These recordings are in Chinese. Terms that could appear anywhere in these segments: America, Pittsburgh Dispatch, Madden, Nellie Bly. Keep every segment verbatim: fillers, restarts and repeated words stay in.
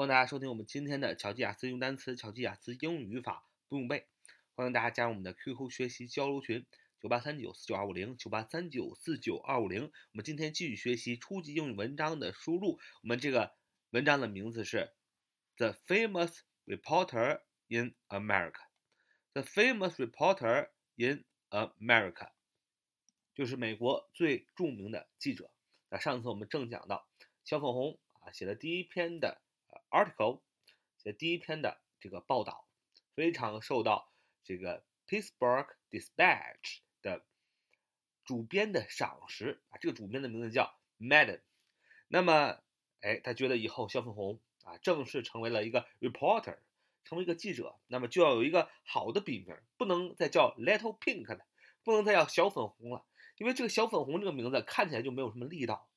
欢迎大家收听我们今天的巧记雅思用单词、巧记雅思英语语法不用背。欢迎大家加入我们的 Q Q 学习交流群九八三九四九二五零 九八三九四九二五零。我们今天继续学习初级英语文章的输入。我们这个文章的名字是 The Famous Reporter in America。The Famous Reporter in America。就是美国最著名的记者。那上次我们正讲到小粉红啊写了第一篇的 article， 写第一篇的这个报道，非常受到这个 Pittsburgh Dispatch 的主编的赏识啊。这个主编的名字叫 Madden。那么，哎，他觉得以后小粉红啊正式成为了一个 reporter， 成为一个记者，那么就要有一个好的笔名，不能再叫 Little Pink 了，不能再叫小粉红了。因为这个小粉红这个名字看起来就没有什么力道，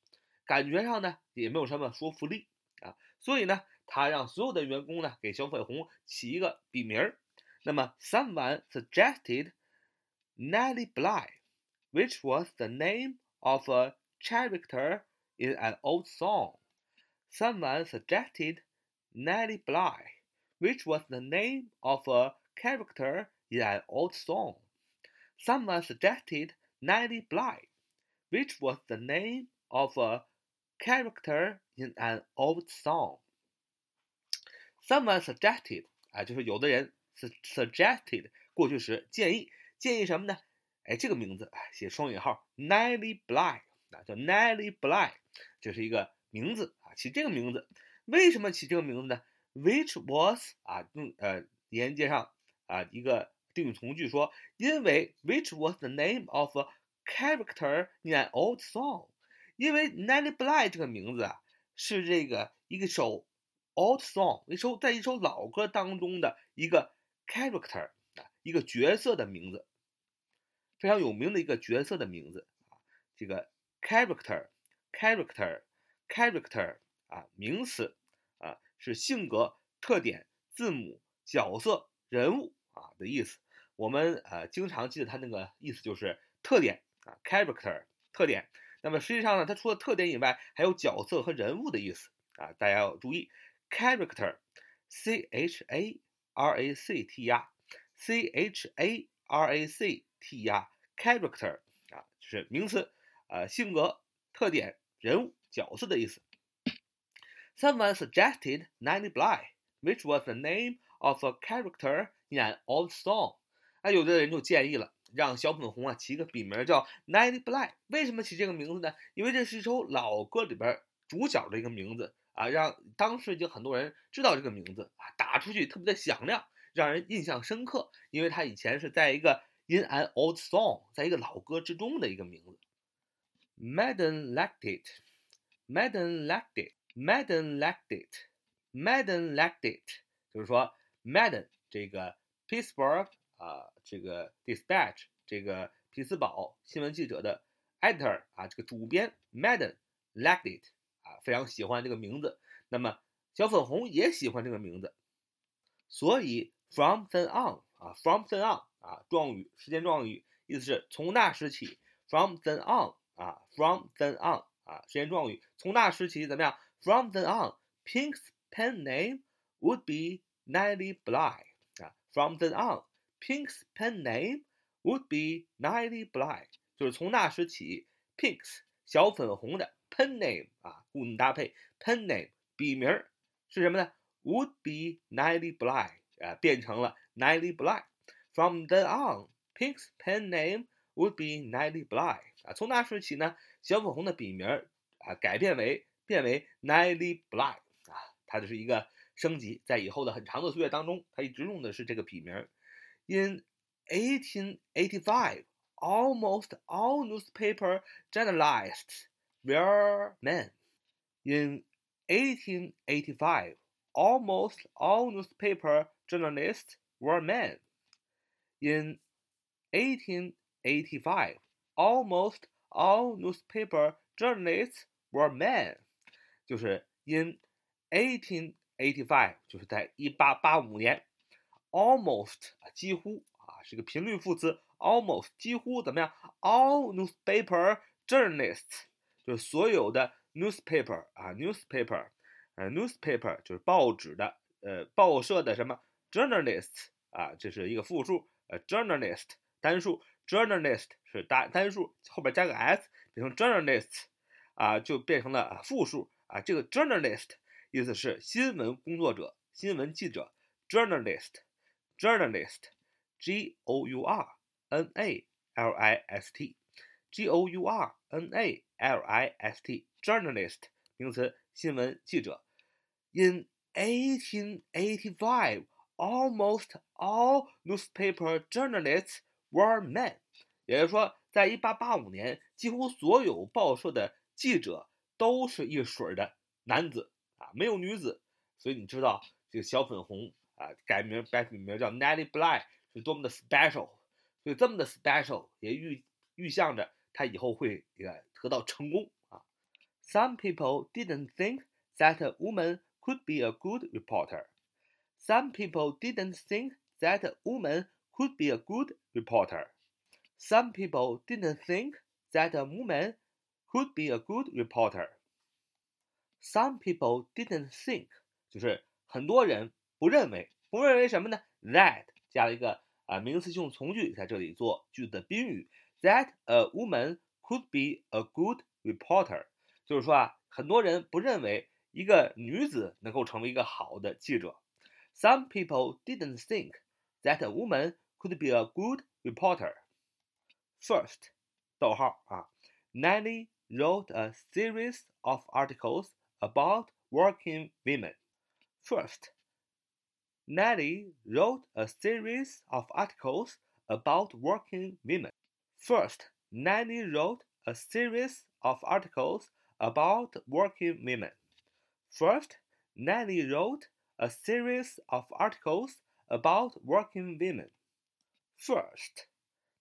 感觉上呢也没有什么说服力啊，所以呢他让所有的员工呢给小粉红起一个笔名。那么 someone suggested Nellie Bly, which was the name of a character in an old song. Someone suggested Nellie Bly, which was the name of a character in an old song. Someone suggested Nellie Bly, which was the name of a character in an old song. Someone suggested 啊，就是有的人 suggested 过去时建议，建议什么呢？哎，这个名字写双引号 Nellie Bly 啊，叫 Nellie Bly， 这是一个名字啊，起这个名字，为什么起这个名字呢 ？Which was 啊，用呃连接上啊一个。定语从句说，因为 which was the name of a character in an old song， 因为 Nellie Bly 这个名字啊，是这个一个首 old song， 一首在一首老歌当中的一个 character 啊，一个角色的名字，非常有名的一个角色的名字啊，这个 character character character 啊，名词啊，是性格、特点、字母、角色、人物啊的意思。我们呃经常记得它那个意思就是特点啊 ，character 特点。那么实际上呢，它除了特点以外，还有角色和人物的意思啊。大家要注意 ，character，c h a r a c t r，c h a r a c t r，character 啊就是名词啊，性格、特点、人物、角色的意思。Someone suggested Nellie Bly, which was the name of a character in an old song。 那有的人就建议了，让小粉红啊起个笔名叫 Nellie Bly。 为什么起这个名字呢？因为这是一首老歌里边主角的一个名字啊，让当时已经很多人知道这个名字啊，打出去特别的响亮，让人印象深刻，因为他以前是在一个 in an old song， 在一个老歌之中的一个名字。 Madden liked it Madden liked it Madden liked it Madden liked it， 就是说 Madden 这个Pittsburgh 啊，这个 Dispatch 这个匹兹堡新闻记者的 editor 啊，这个主编 Madden liked it 啊，非常喜欢这个名字。那么小粉红也喜欢这个名字，所以 from then on 啊 ，from then on 啊，状语时间状语，意思是从那时起 ，from then on 啊 ，from then on 啊，时间状语，从那时起怎么样 ？From then on, Pink's pen name would be Nellie Bly。From then on, Pink's pen name would be Nellie Bly。 就是从那时起 Pink's 小粉红的 pen name 啊，固定搭配 pen name 笔名是什么呢？ Would be Nellie Bly 啊，变成了 Nellie Bly。 From then on, Pink's pen name would be Nellie Bly 啊，从那时起呢，小粉红的笔名啊改变为变为 Nellie Bly 啊，它就是一个升级，在以后的很长的岁月当中，他一直用的是这个笔名。In eighteen eighty-five, almost all newspaper journalists were men. In eighteen eighty-five, almost all newspaper journalists were men. In eighteen eighty-five, almost all newspaper journalists were men. 就是 in eighteen eighty-five 就是在一八八五年 almost 几乎啊，是个频率副词 almost 几乎怎么样 all newspaper journalists 就是所有的 newspaper 啊 newspaper 呃 newspaper 就是报纸的，呃，报社的什么 journalist 啊，这是一个复数，呃 journalist 单数 ，journalist 是单单数，后边加个 s 变成 journalists 啊，就变成了复数啊。这个 journalist 意思是新闻工作者、新闻记者 ，journalist journalist G O U R N A L I S T G O U R N A L I S T journalist 名词，新闻记者。In eighteen eighty-five, almost all newspaper journalists were men. 也就是说，在一八八五年，几乎所有报社的记者都是一水的男子啊，没有女子。所以你知道这个小粉红啊，改名改名叫 Nellie Bly 是多么的 special。所以这么的 special 也预预象着他以后会得到成功啊。Some people didn't think that a woman could be a good reporter. Some people didn't think that a woman could be a good reporter. Some people didn't think that a woman could be a good reporter. Some people didn't think 就是很多人不认为，不认为什么呢 ？That 加了一个啊名词性从句，在这里做句子的宾语。That a woman could be a good reporter. 就是说啊，很多人不认为一个女子能够成为一个好的记者。Some people didn't think that a woman could be a good reporter. First, 逗号啊 Nellie wrote a series of articles about working women. First, Nellie wrote a series of articles about working women. First, Nellie wrote a series of articles about working women. First, Nellie wrote a series of articles about working women. First,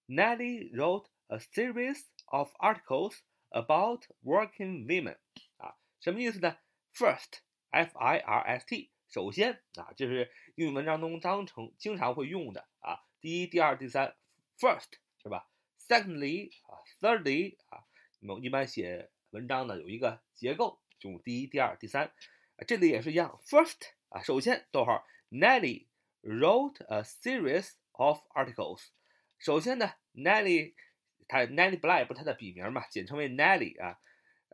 Nellie wrote a series of articles about working women. 啊，什么意思呢 ？First, F I R S T， 首先啊，这是英语文章中当成经常会用的啊，第一、第二、第三 ，first 是吧？Secondly, thirdly 啊，那么一般写文章呢有一个结构，就用第一、第二、第三。啊、这里也是一样 ，first 啊，首先，逗号 ，Nellie wrote a series of articles。首先呢 ，Nellie 她 Nellie Bly 不是她的笔名嘛，简称为 Nellie 啊，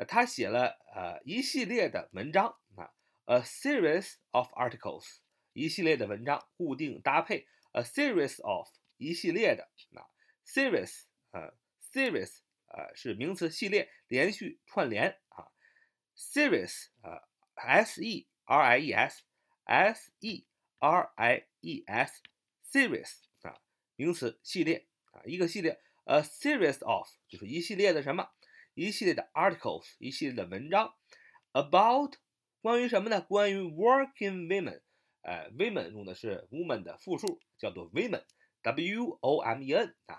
她写了呃一系列的文章啊 ，a series of articles， 一系列的文章，固定搭配 ，a series of 一系列的啊 ，series。呃 series 呃是名词，系列，连续，串联啊 series 呃 s e r i e s s e r i e s series 啊名词，系列啊，一个系列 a series of 就是一系列的什么，一系列的 articles 一系列的文章 about 关于什么呢，关于 working women 呃 women 用的是 woman 的复数，叫做 women w o m e n 啊。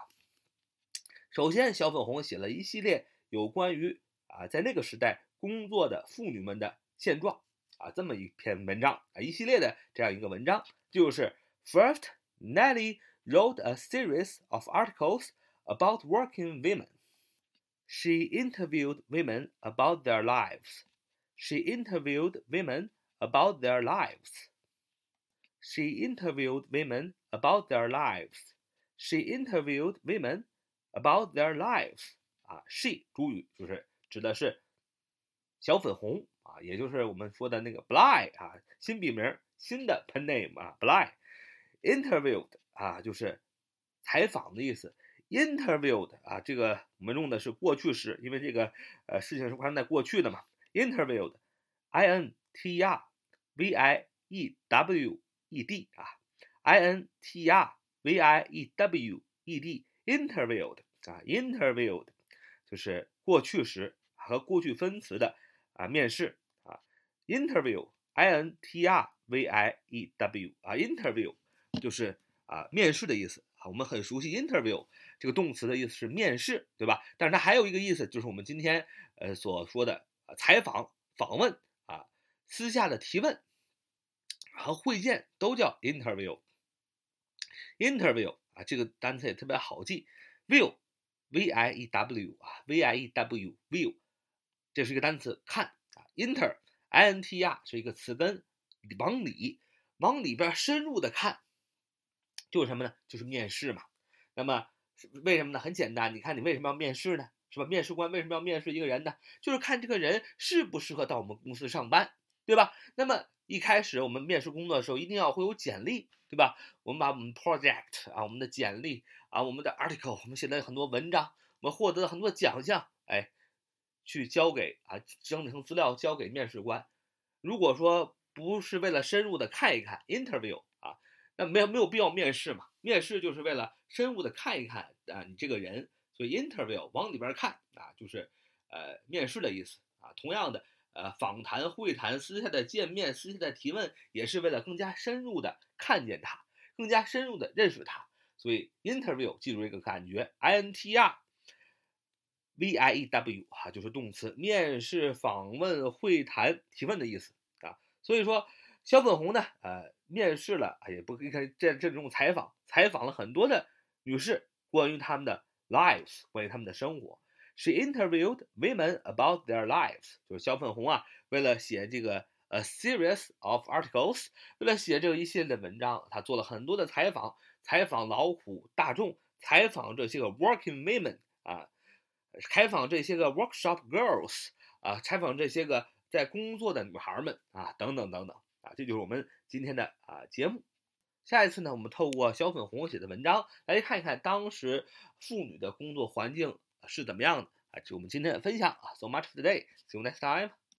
首先，小粉红写了一系列有关于啊在那个时代工作的妇女们的现状啊这么一篇文章啊一系列的这样一个文章，就是 First, Nellie wrote a series of articles about working women. She interviewed women about their lives. She interviewed women about their lives. She interviewed women about their lives. She interviewed women.About their lives 啊 she 主语就是指的是小粉红啊，也就是我们说的那个 Bly 啊，新笔名，新的 pen name 啊 Bly interviewed 啊就是采访的意思 interviewed 啊这个我们用的是过去式，因为这个呃事情是发生在过去的嘛 interviewed I N T R V I E W E D 啊 I N T R V I E W E D interviewed啊 interviewed 就是过去时和过去分词的啊面试啊 interview I N T R V I E W 啊 interview 就是啊面试的意思啊，我们很熟悉 interview 这个动词的意思是面试，对吧？但是它还有一个意思，就是我们今天呃所说的、啊、采访、访问啊、私下的提问和会见都叫 interview interview啊、这个单词也特别好记 view v i e w 啊 v i e w view 这是一个单词，看啊 inter I N T 啊是一个词根，往里往里边深入的看，就是什么呢？就是面试嘛。那么为什么呢？很简单，你看你为什么要面试呢？是吧？面试官为什么要面试一个人呢？就是看这个人适不适合到我们公司上班，对吧？那么一开始我们面试工作的时候，一定要会有简历，对吧？我们把我们 project 啊，我们的简历啊，我们的 article， 我们写了很多文章，我们获得了很多奖项，哎，去交给啊，整理成资料交给面试官。如果说不是为了深入的看一看 interview 啊，那没有没有必要面试嘛。面试就是为了深入的看一看啊，你这个人。所以 interview 往里边看啊，就是呃面试的意思啊。同样的，呃访谈、会谈、私下的见面、私下的提问，也是为了更加深入的看见他，更加深入的认识他。所以 interview 记住这个感觉 ，I N T R V I E W 啊，就是动词，面试、访问、会谈、提问的意思啊。所以说，小粉红呢，呃面试了，也不你看这这种采访，采访了很多的女士，关于他们的。Lives 关于他们的生活 ，She interviewed women about their lives。就是小粉红啊，为了写这个 a series of articles， 为了写这个一系列的文章，她做了很多的采访，采访劳苦大众，采访这些个 working women 啊，采访这些个 workshop girls 啊，采访这些个在工作的女孩们啊，等等等等啊，这就是我们今天的啊节目。下一次呢，我们透过小粉红写的文章来看一看当时妇女的工作环境是怎么样的啊，这是我们今天的分享啊。So much for today. See you next time.